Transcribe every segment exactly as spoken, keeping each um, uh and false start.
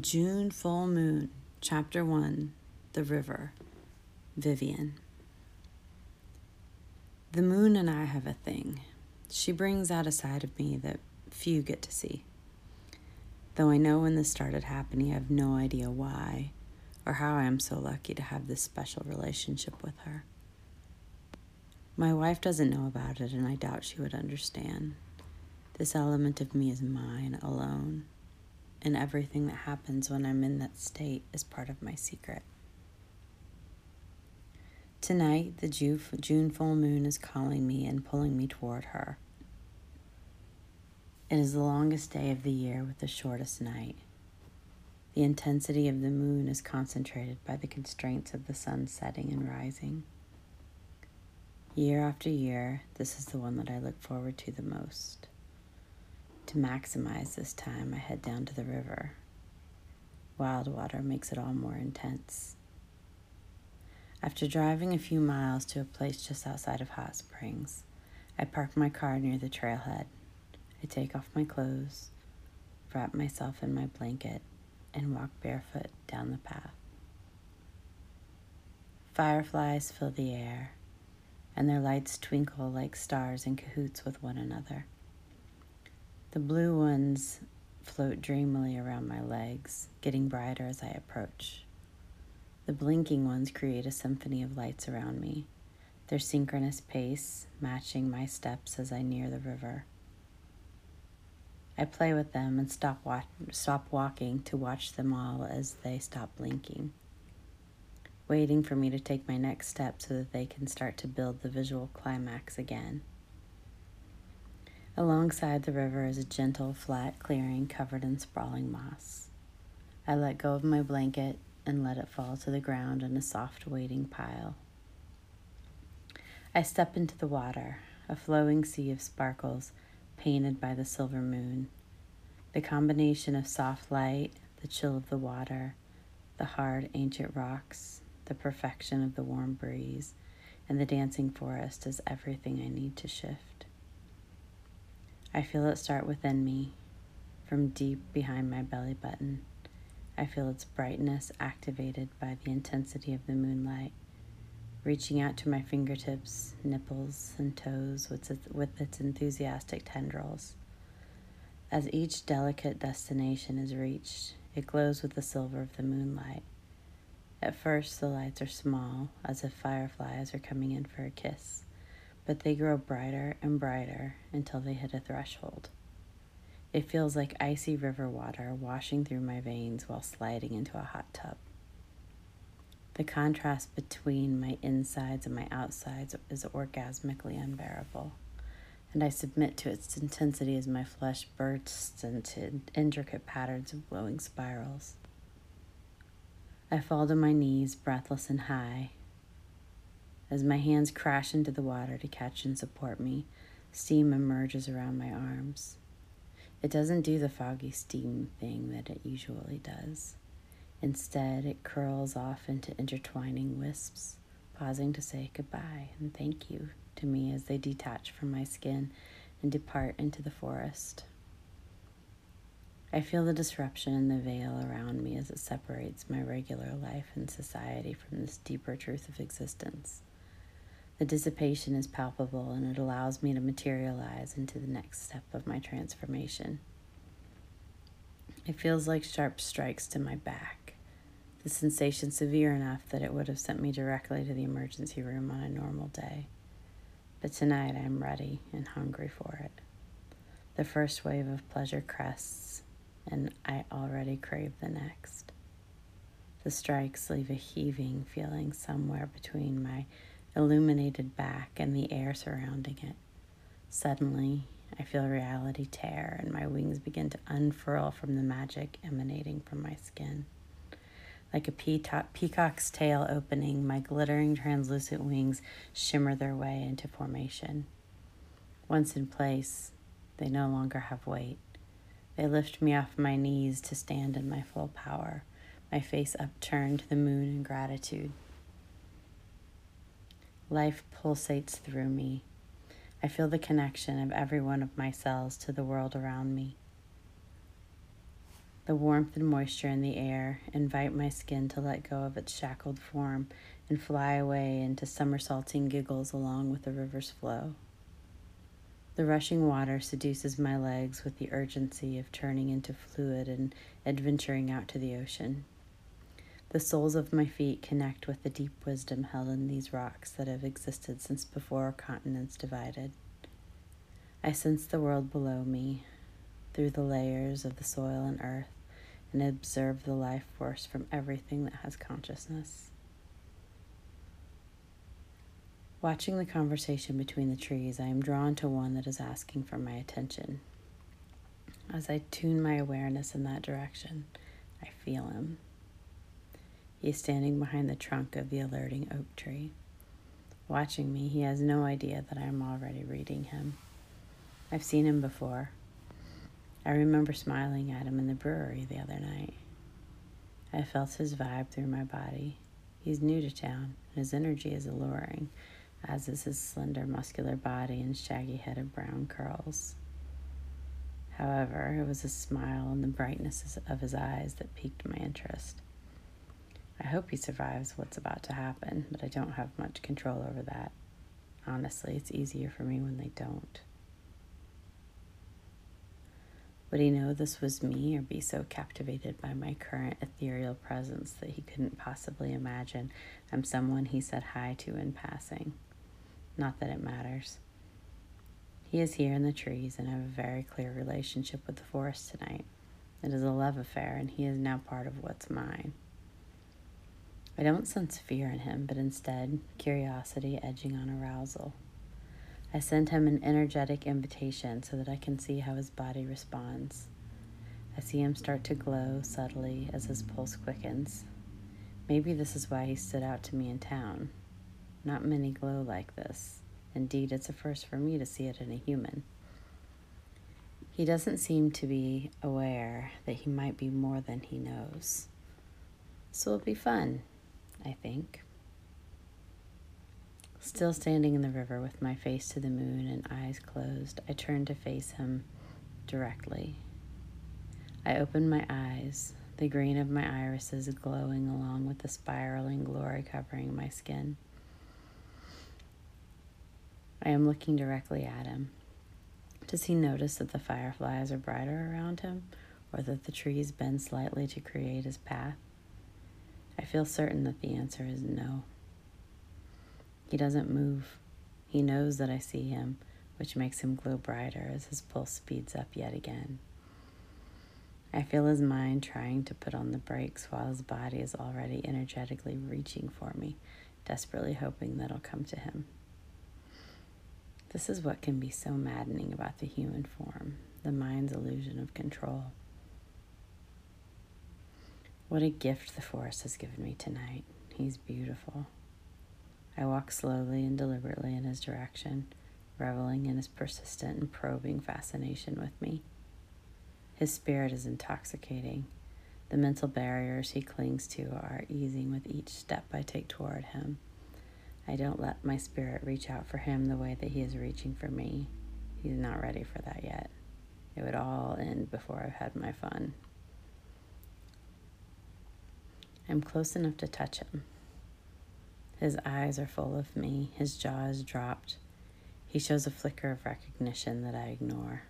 June Full Moon, Chapter one, The River, Vivian. The moon and I have a thing. She brings out a side of me that few get to see. Though I know when this started happening, I have no idea why or how I am so lucky to have this special relationship with her. My wife doesn't know about it, and I doubt she would understand. This element of me is mine alone. And everything that happens when I'm in that state is part of my secret. Tonight, the June full moon is calling me and pulling me toward her. It is the longest day of the year with the shortest night. The intensity of the moon is concentrated by the constraints of the sun setting and rising. Year after year, this is the one that I look forward to the most. To maximize this time, I head down to the river. Wild water makes it all more intense. After driving a few miles to a place just outside of Hot Springs, I park my car near the trailhead. I take off my clothes, wrap myself in my blanket, and walk barefoot down the path. Fireflies fill the air, and their lights twinkle like stars in cahoots with one another. The blue ones float dreamily around my legs, getting brighter as I approach. The blinking ones create a symphony of lights around me, their synchronous pace matching my steps as I near the river. I play with them and stop, wa- stop walking to watch them all as they stop blinking, waiting for me to take my next step so that they can start to build the visual climax again. Alongside the river is a gentle, flat clearing covered in sprawling moss. I let go of my blanket and let it fall to the ground in a soft, waiting pile. I step into the water, a flowing sea of sparkles painted by the silver moon. The combination of soft light, the chill of the water, the hard, ancient rocks, the perfection of the warm breeze, and the dancing forest is everything I need to shift. I feel it start within me, from deep behind my belly button. I feel its brightness activated by the intensity of the moonlight, reaching out to my fingertips, nipples, and toes with its, with its enthusiastic tendrils. As each delicate destination is reached, it glows with the silver of the moonlight. At first, the lights are small, as if fireflies are coming in for a kiss. But they grow brighter and brighter until they hit a threshold. It feels like icy river water washing through my veins while sliding into a hot tub. The contrast between my insides and my outsides is orgasmically unbearable, and I submit to its intensity as my flesh bursts into intricate patterns of glowing spirals. I fall to my knees, breathless and high, as my hands crash into the water to catch and support me. Steam emerges around my arms. It doesn't do the foggy steam thing that it usually does. Instead, it curls off into intertwining wisps, pausing to say goodbye and thank you to me as they detach from my skin and depart into the forest. I feel the disruption in the veil around me as it separates my regular life and society from this deeper truth of existence. The dissipation is palpable, and it allows me to materialize into the next step of my transformation. It feels like sharp strikes to my back, the sensation severe enough that it would have sent me directly to the emergency room on a normal day. But tonight I am ready and hungry for it. The first wave of pleasure crests, and I already crave the next. The strikes leave a heaving feeling somewhere between my illuminated back and the air surrounding it. Suddenly, I feel reality tear, and my wings begin to unfurl from the magic emanating from my skin. Like a peacock's tail opening, my glittering translucent wings shimmer their way into formation. Once in place, they no longer have weight. They lift me off my knees to stand in my full power, my face upturned to the moon in gratitude. Life pulsates through me. I feel the connection of every one of my cells to the world around me. The warmth and moisture in the air invite my skin to let go of its shackled form and fly away into somersaulting giggles along with the river's flow. The rushing water seduces my legs with the urgency of turning into fluid and adventuring out to the ocean. The soles of my feet connect with the deep wisdom held in these rocks that have existed since before our continents divided. I sense the world below me, through the layers of the soil and earth, and observe the life force from everything that has consciousness. Watching the conversation between the trees, I am drawn to one that is asking for my attention. As I tune my awareness in that direction, I feel him. He is standing behind the trunk of the alerting oak tree. Watching me, he has no idea that I am already reading him. I've seen him before. I remember smiling at him in the brewery the other night. I felt his vibe through my body. He's new to town, and his energy is alluring, as is his slender, muscular body and shaggy head of brown curls. However, it was his smile and the brightness of his eyes that piqued my interest. I hope he survives what's about to happen, but I don't have much control over that. Honestly, it's easier for me when they don't. Would he know this was me or be so captivated by my current ethereal presence that he couldn't possibly imagine I'm someone he said hi to in passing? Not that it matters. He is here in the trees and I have a very clear relationship with the forest tonight. It is a love affair and he is now part of what's mine. I don't sense fear in him, but instead curiosity edging on arousal. I send him an energetic invitation so that I can see how his body responds. I see him start to glow subtly as his pulse quickens. Maybe this is why he stood out to me in town. Not many glow like this. Indeed, it's a first for me to see it in a human. He doesn't seem to be aware that he might be more than he knows. So it'll be fun, I think. Still standing in the river with my face to the moon and eyes closed, I turn to face him directly. I open my eyes, the green of my irises glowing along with the spiraling glory covering my skin. I am looking directly at him. Does he notice that the fireflies are brighter around him, or that the trees bend slightly to create his path? I feel certain that the answer is no. He doesn't move. He knows that I see him, which makes him glow brighter as his pulse speeds up yet again. I feel his mind trying to put on the brakes while his body is already energetically reaching for me, desperately hoping that I'll come to him. This is what can be so maddening about the human form, the mind's illusion of control. What a gift the forest has given me tonight. He's beautiful. I walk slowly and deliberately in his direction, reveling in his persistent and probing fascination with me. His spirit is intoxicating. The mental barriers he clings to are easing with each step I take toward him. I don't let my spirit reach out for him the way that he is reaching for me. He's not ready for that yet. It would all end before I've had my fun. I'm close enough to touch him. His eyes are full of me, his jaw is dropped. He shows a flicker of recognition that I ignore.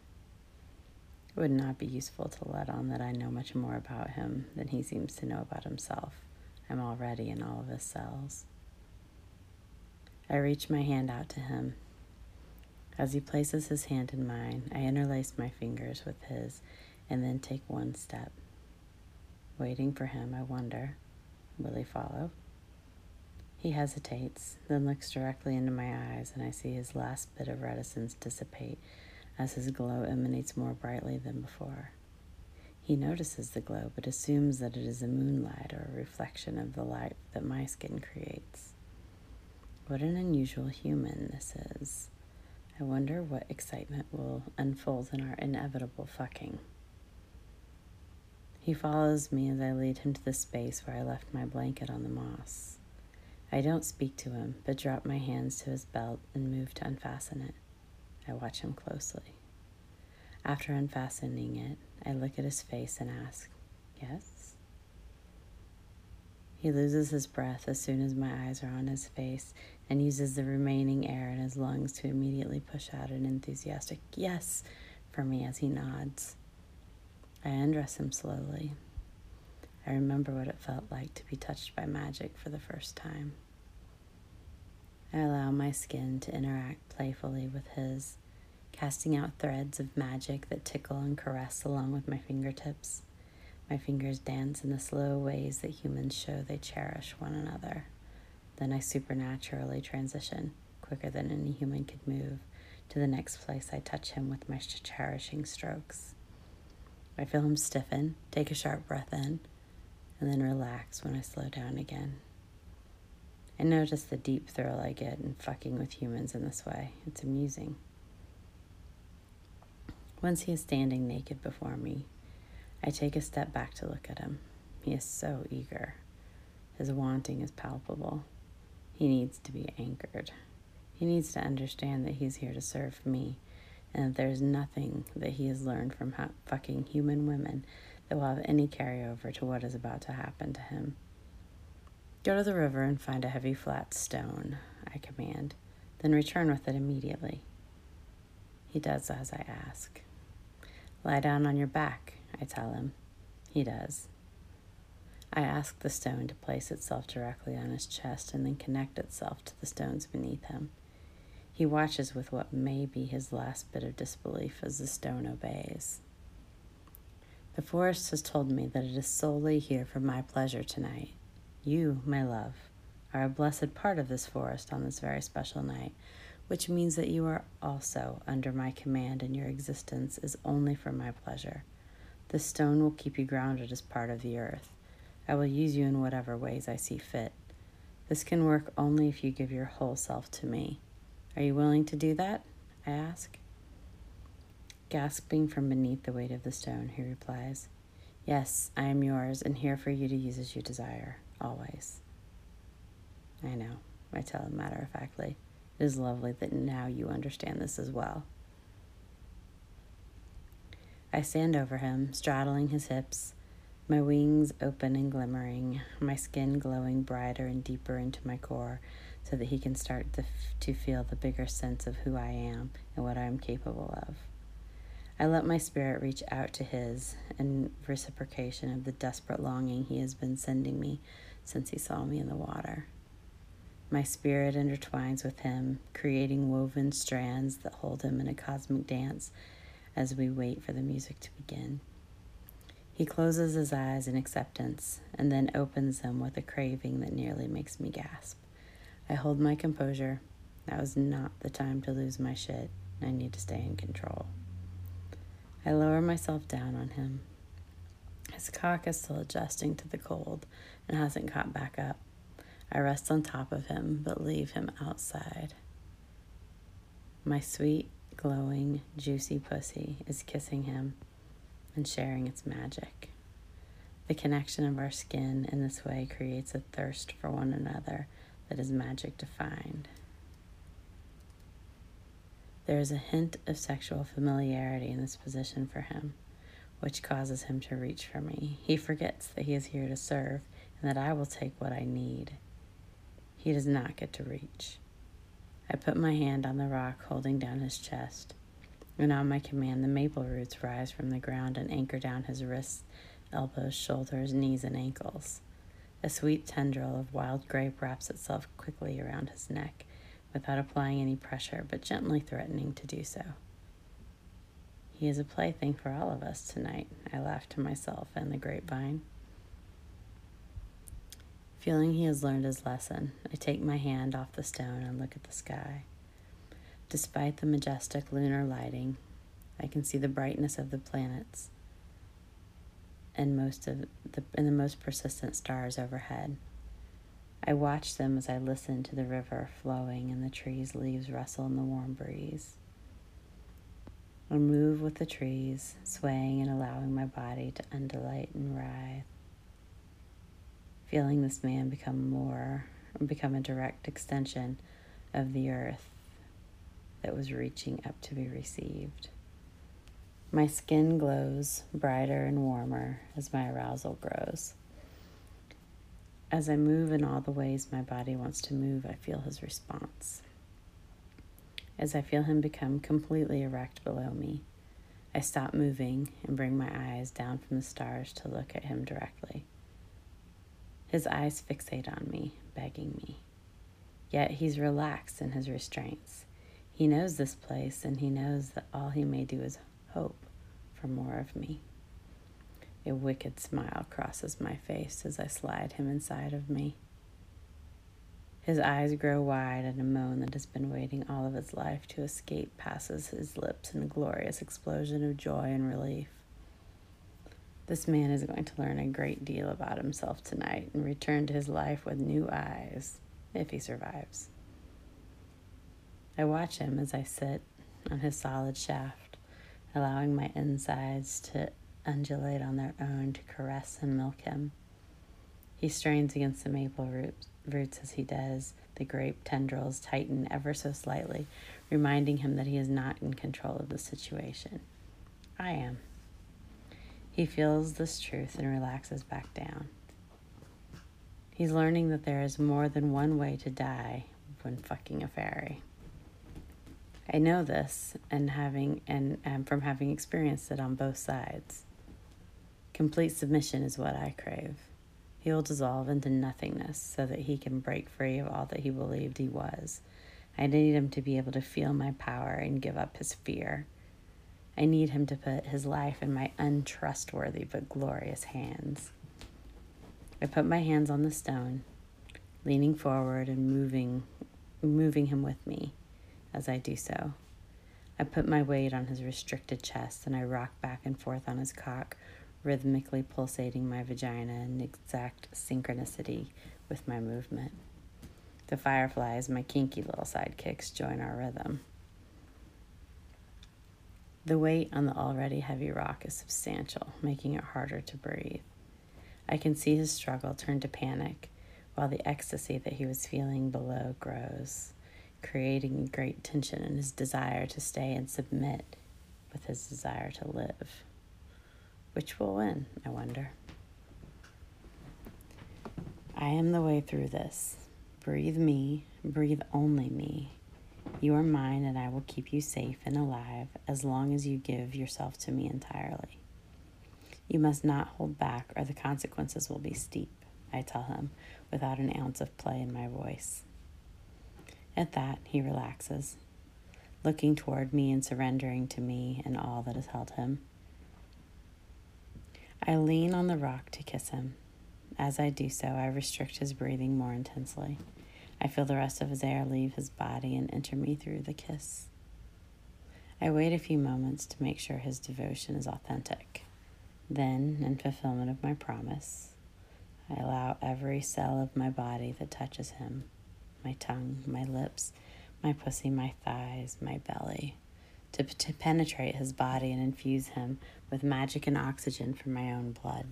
It would not be useful to let on that I know much more about him than he seems to know about himself. I'm already in all of his cells. I reach my hand out to him. As he places his hand in mine, I interlace my fingers with his and then take one step. Waiting for him, I wonder, will he follow? He hesitates, then looks directly into my eyes, and I see his last bit of reticence dissipate as his glow emanates more brightly than before. He notices the glow, but assumes that it is a moonlight or a reflection of the light that my skin creates. What an unusual human this is. I wonder what excitement will unfold in our inevitable fucking. He follows me as I lead him to the space where I left my blanket on the moss. I don't speak to him, but drop my hands to his belt and move to unfasten it. I watch him closely. After unfastening it, I look at his face and ask, Yes. He loses his breath as soon as my eyes are on his face and uses the remaining air in his lungs to immediately push out an enthusiastic yes for me as he nods. I undress him slowly. I remember what it felt like to be touched by magic for the first time. I allow my skin to interact playfully with his, casting out threads of magic that tickle and caress along with my fingertips. My fingers dance in the slow ways that humans show they cherish one another. Then I supernaturally transition, quicker than any human could move, to the next place I touch him with my cherishing strokes. I feel him stiffen, take a sharp breath in, and then relax when I slow down again. I notice the deep thrill I get in fucking with humans in this way. It's amusing. Once he is standing naked before me, I take a step back to look at him. He is so eager. His wanting is palpable. He needs to be anchored. He needs to understand that he's here to serve me and that there's nothing that he has learned from ha- fucking human women that will have any carryover to what is about to happen to him. Go to the river and find a heavy flat stone, I command, then return with it immediately. He does as I ask. Lie down on your back, I tell him. He does. I ask the stone to place itself directly on his chest and then connect itself to the stones beneath him. He watches with what may be his last bit of disbelief as the stone obeys. The forest has told me that it is solely here for my pleasure tonight. You, my love, are a blessed part of this forest on this very special night, which means that you are also under my command and your existence is only for my pleasure. The stone will keep you grounded as part of the earth. I will use you in whatever ways I see fit. This can work only if you give your whole self to me. Are you willing to do that? I ask. Gasping from beneath the weight of the stone, he replies, yes, I am yours and here for you to use as you desire, always. I know, I tell him matter-of-factly. It is lovely that now you understand this as well. I stand over him, straddling his hips, my wings open and glimmering, my skin glowing brighter and deeper into my core so that he can start to, f- to feel the bigger sense of who I am and what I am capable of. I let my spirit reach out to his in reciprocation of the desperate longing he has been sending me since he saw me in the water. My spirit intertwines with him, creating woven strands that hold him in a cosmic dance as we wait for the music to begin. He closes his eyes in acceptance and then opens them with a craving that nearly makes me gasp. I hold my composure. That was not the time to lose my shit. I need to stay in control. I lower myself down on him. His cock is still adjusting to the cold and hasn't caught back up. I rest on top of him, but leave him outside. My sweet, glowing, juicy pussy is kissing him and sharing its magic. The connection of our skin in this way creates a thirst for one another that is magic defined. There is a hint of sexual familiarity in this position for him, which causes him to reach for me. He forgets that he is here to serve and that I will take what I need. He does not get to reach. I put my hand on the rock, holding down his chest, and on my command, the maple roots rise from the ground and anchor down his wrists, elbows, shoulders, knees, and ankles. A sweet tendril of wild grape wraps itself quickly around his neck, without applying any pressure, but gently threatening to do so. He is a plaything for all of us tonight, I laugh to myself and the grapevine. Feeling he has learned his lesson, I take my hand off the stone and look at the sky. Despite the majestic lunar lighting, I can see the brightness of the planets and most of the and the most persistent stars overhead. I watch them as I listen to the river flowing and the trees' leaves rustle in the warm breeze. I move with the trees, swaying and allowing my body to undulate and writhe. Feeling this man become more, become a direct extension of the earth that was reaching up to be received. My skin glows brighter and warmer as my arousal grows. As I move in all the ways my body wants to move, I feel his response. As I feel him become completely erect below me, I stop moving and bring my eyes down from the stars to look at him directly. His eyes fixate on me, begging me. Yet he's relaxed in his restraints. He knows this place, and he knows that all he may do is hope for more of me. A wicked smile crosses my face as I slide him inside of me. His eyes grow wide, and a moan that has been waiting all of its life to escape passes his lips in a glorious explosion of joy and relief. This man is going to learn a great deal about himself tonight and return to his life with new eyes, if he survives. I watch him as I sit on his solid shaft, allowing my insides to undulate on their own to caress and milk him. He strains against the maple roots, roots as he does. The grape tendrils tighten ever so slightly, reminding him that he is not in control of the situation. I am. He feels this truth and relaxes back down. He's learning that there is more than one way to die when fucking a fairy. I know this, and having and, and from having experienced it on both sides. Complete submission is what I crave. He will dissolve into nothingness so that he can break free of all that he believed he was. I need him to be able to feel my power and give up his fear. I need him to put his life in my untrustworthy but glorious hands. I put my hands on the stone, leaning forward and moving, moving him with me. As I do so, I put my weight on his restricted chest, and I rock back and forth on his cock, rhythmically pulsating my vagina in exact synchronicity with my movement. The fireflies, my kinky little sidekicks, join our rhythm. The weight on the already heavy rock is substantial, making it harder to breathe. I can see his struggle turn to panic, while the ecstasy that he was feeling below grows, creating great tension in his desire to stay and submit with his desire to live. Which will win, I wonder? I am the way through this. Breathe me, breathe only me. You are mine, and I will keep you safe and alive as long as you give yourself to me entirely. You must not hold back, or the consequences will be steep, I tell him, without an ounce of play in my voice. At that, he relaxes, looking toward me and surrendering to me and all that has held him. I lean on the rock to kiss him. As I do so, I restrict his breathing more intensely. I feel the rest of his air leave his body and enter me through the kiss. I wait a few moments to make sure his devotion is authentic. Then, in fulfillment of my promise, I allow every cell of my body that touches him, my tongue, my lips, my pussy, my thighs, my belly, to, to penetrate his body and infuse him with magic and oxygen from my own blood.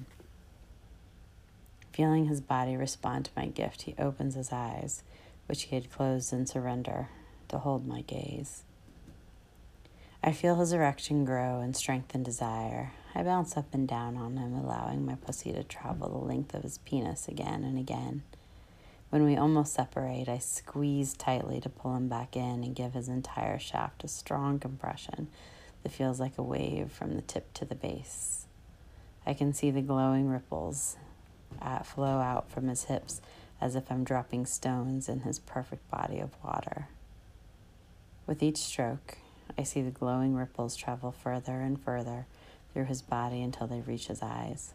Feeling his body respond to my gift, he opens his eyes, which he had closed in surrender, to hold my gaze. I feel his erection grow in strength and desire. I bounce up and down on him, allowing my pussy to travel the length of his penis again and again. When we almost separate, I squeeze tightly to pull him back in and give his entire shaft a strong compression that feels like a wave from the tip to the base. I can see the glowing ripples flow out from his hips as if I'm dropping stones in his perfect body of water. With each stroke, I see the glowing ripples travel further and further through his body until they reach his eyes.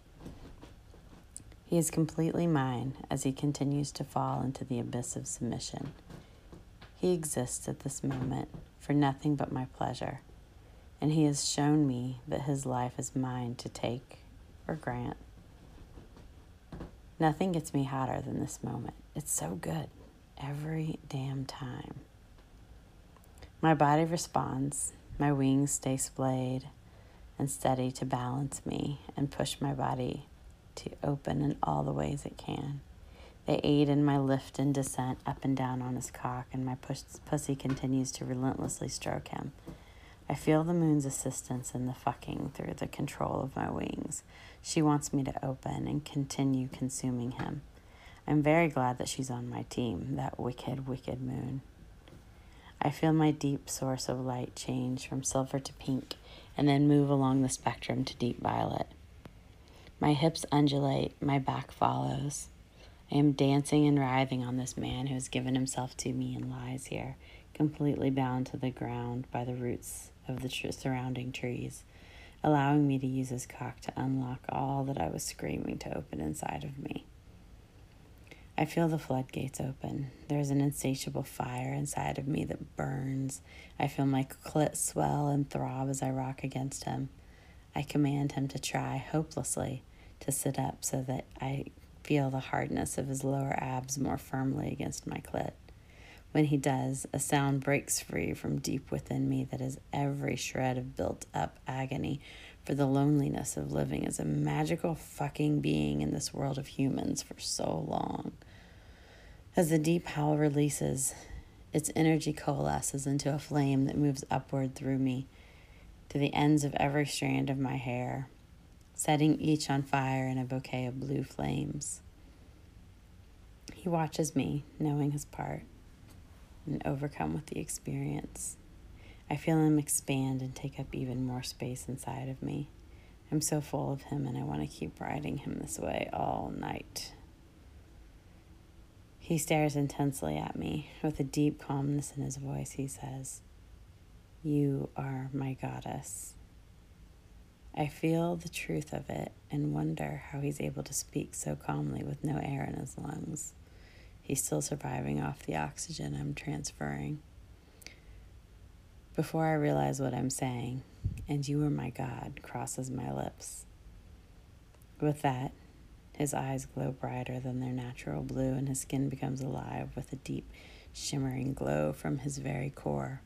He is completely mine as he continues to fall into the abyss of submission. He exists at this moment for nothing but my pleasure, and he has shown me that his life is mine to take or grant. Nothing gets me hotter than this moment. It's so good, every damn time. My body responds, my wings stay splayed and steady to balance me and push my body to open in all the ways it can. They aid in my lift and descent up and down on his cock, and my push- pussy continues to relentlessly stroke him. I feel the moon's assistance in the fucking through the control of my wings. She wants me to open and continue consuming him. I'm very glad that she's on my team, that wicked, wicked moon. I feel my deep source of light change from silver to pink and then move along the spectrum to deep violet. My hips undulate, my back follows. I am dancing and writhing on this man who has given himself to me and lies here, completely bound to the ground by the roots of the tr- surrounding trees, allowing me to use his cock to unlock all that I was screaming to open inside of me. I feel the floodgates open. There's an insatiable fire inside of me that burns. I feel my clit swell and throb as I rock against him. I command him to try, hopelessly, to sit up so that I feel the hardness of his lower abs more firmly against my clit. When he does, a sound breaks free from deep within me that is every shred of built-up agony for the loneliness of living as a magical fucking being in this world of humans for so long. As the deep howl releases, its energy coalesces into a flame that moves upward through me to the ends of every strand of my hair, setting each on fire in a bouquet of blue flames. He watches me, knowing his part, and overcome with the experience. I feel him expand and take up even more space inside of me. I'm so full of him and I want to keep riding him this way all night. He stares intensely at me. With a deep calmness in his voice, he says, "You are my goddess." I feel the truth of it and wonder how he's able to speak so calmly with no air in his lungs. He's still surviving off the oxygen I'm transferring. Before I realize what I'm saying, "And you are my God," crosses my lips. With that, his eyes glow brighter than their natural blue, and his skin becomes alive with a deep, shimmering glow from his very core.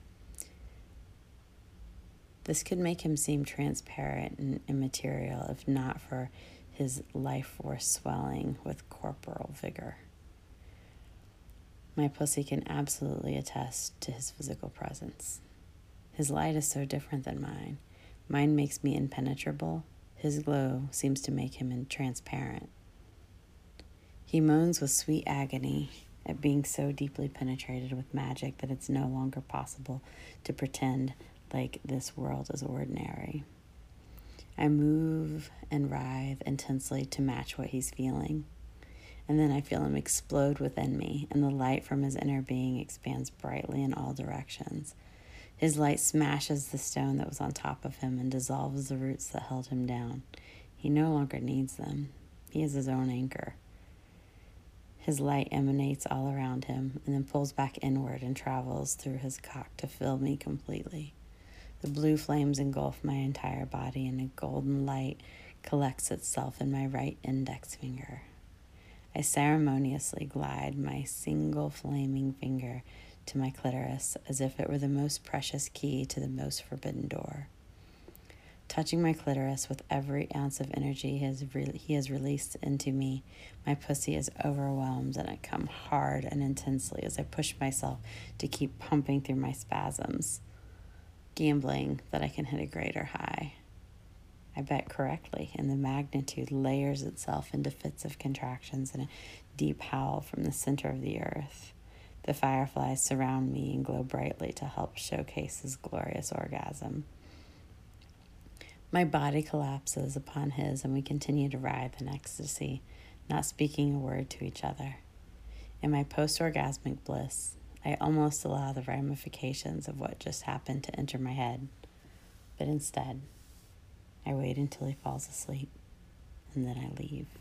This could make him seem transparent and immaterial if not for his life force swelling with corporal vigor. My pussy can absolutely attest to his physical presence. His light is so different than mine. Mine makes me impenetrable. His glow seems to make him transparent. He moans with sweet agony at being so deeply penetrated with magic that it's no longer possible to pretend like this world is ordinary. I move and writhe intensely to match what he's feeling. And then I feel him explode within me, and the light from his inner being expands brightly in all directions. His light smashes the stone that was on top of him and dissolves the roots that held him down. He no longer needs them. He is his own anchor. His light emanates all around him and then pulls back inward and travels through his cock to fill me completely. The blue flames engulf my entire body, and a golden light collects itself in my right index finger. I ceremoniously glide my single flaming finger to my clitoris as if it were the most precious key to the most forbidden door. Touching my clitoris with every ounce of energy he has, re- he has released into me, my pussy is overwhelmed, and I come hard and intensely as I push myself to keep pumping through my spasms, gambling that I can hit a greater high. I bet correctly, and the magnitude layers itself into fits of contractions and a deep howl from the center of the earth. The fireflies surround me and glow brightly to help showcase his glorious orgasm. My body collapses upon his, and we continue to writhe in ecstasy, not speaking a word to each other. In my post-orgasmic bliss, I almost allow the ramifications of what just happened to enter my head, but instead, I wait until he falls asleep, and then I leave.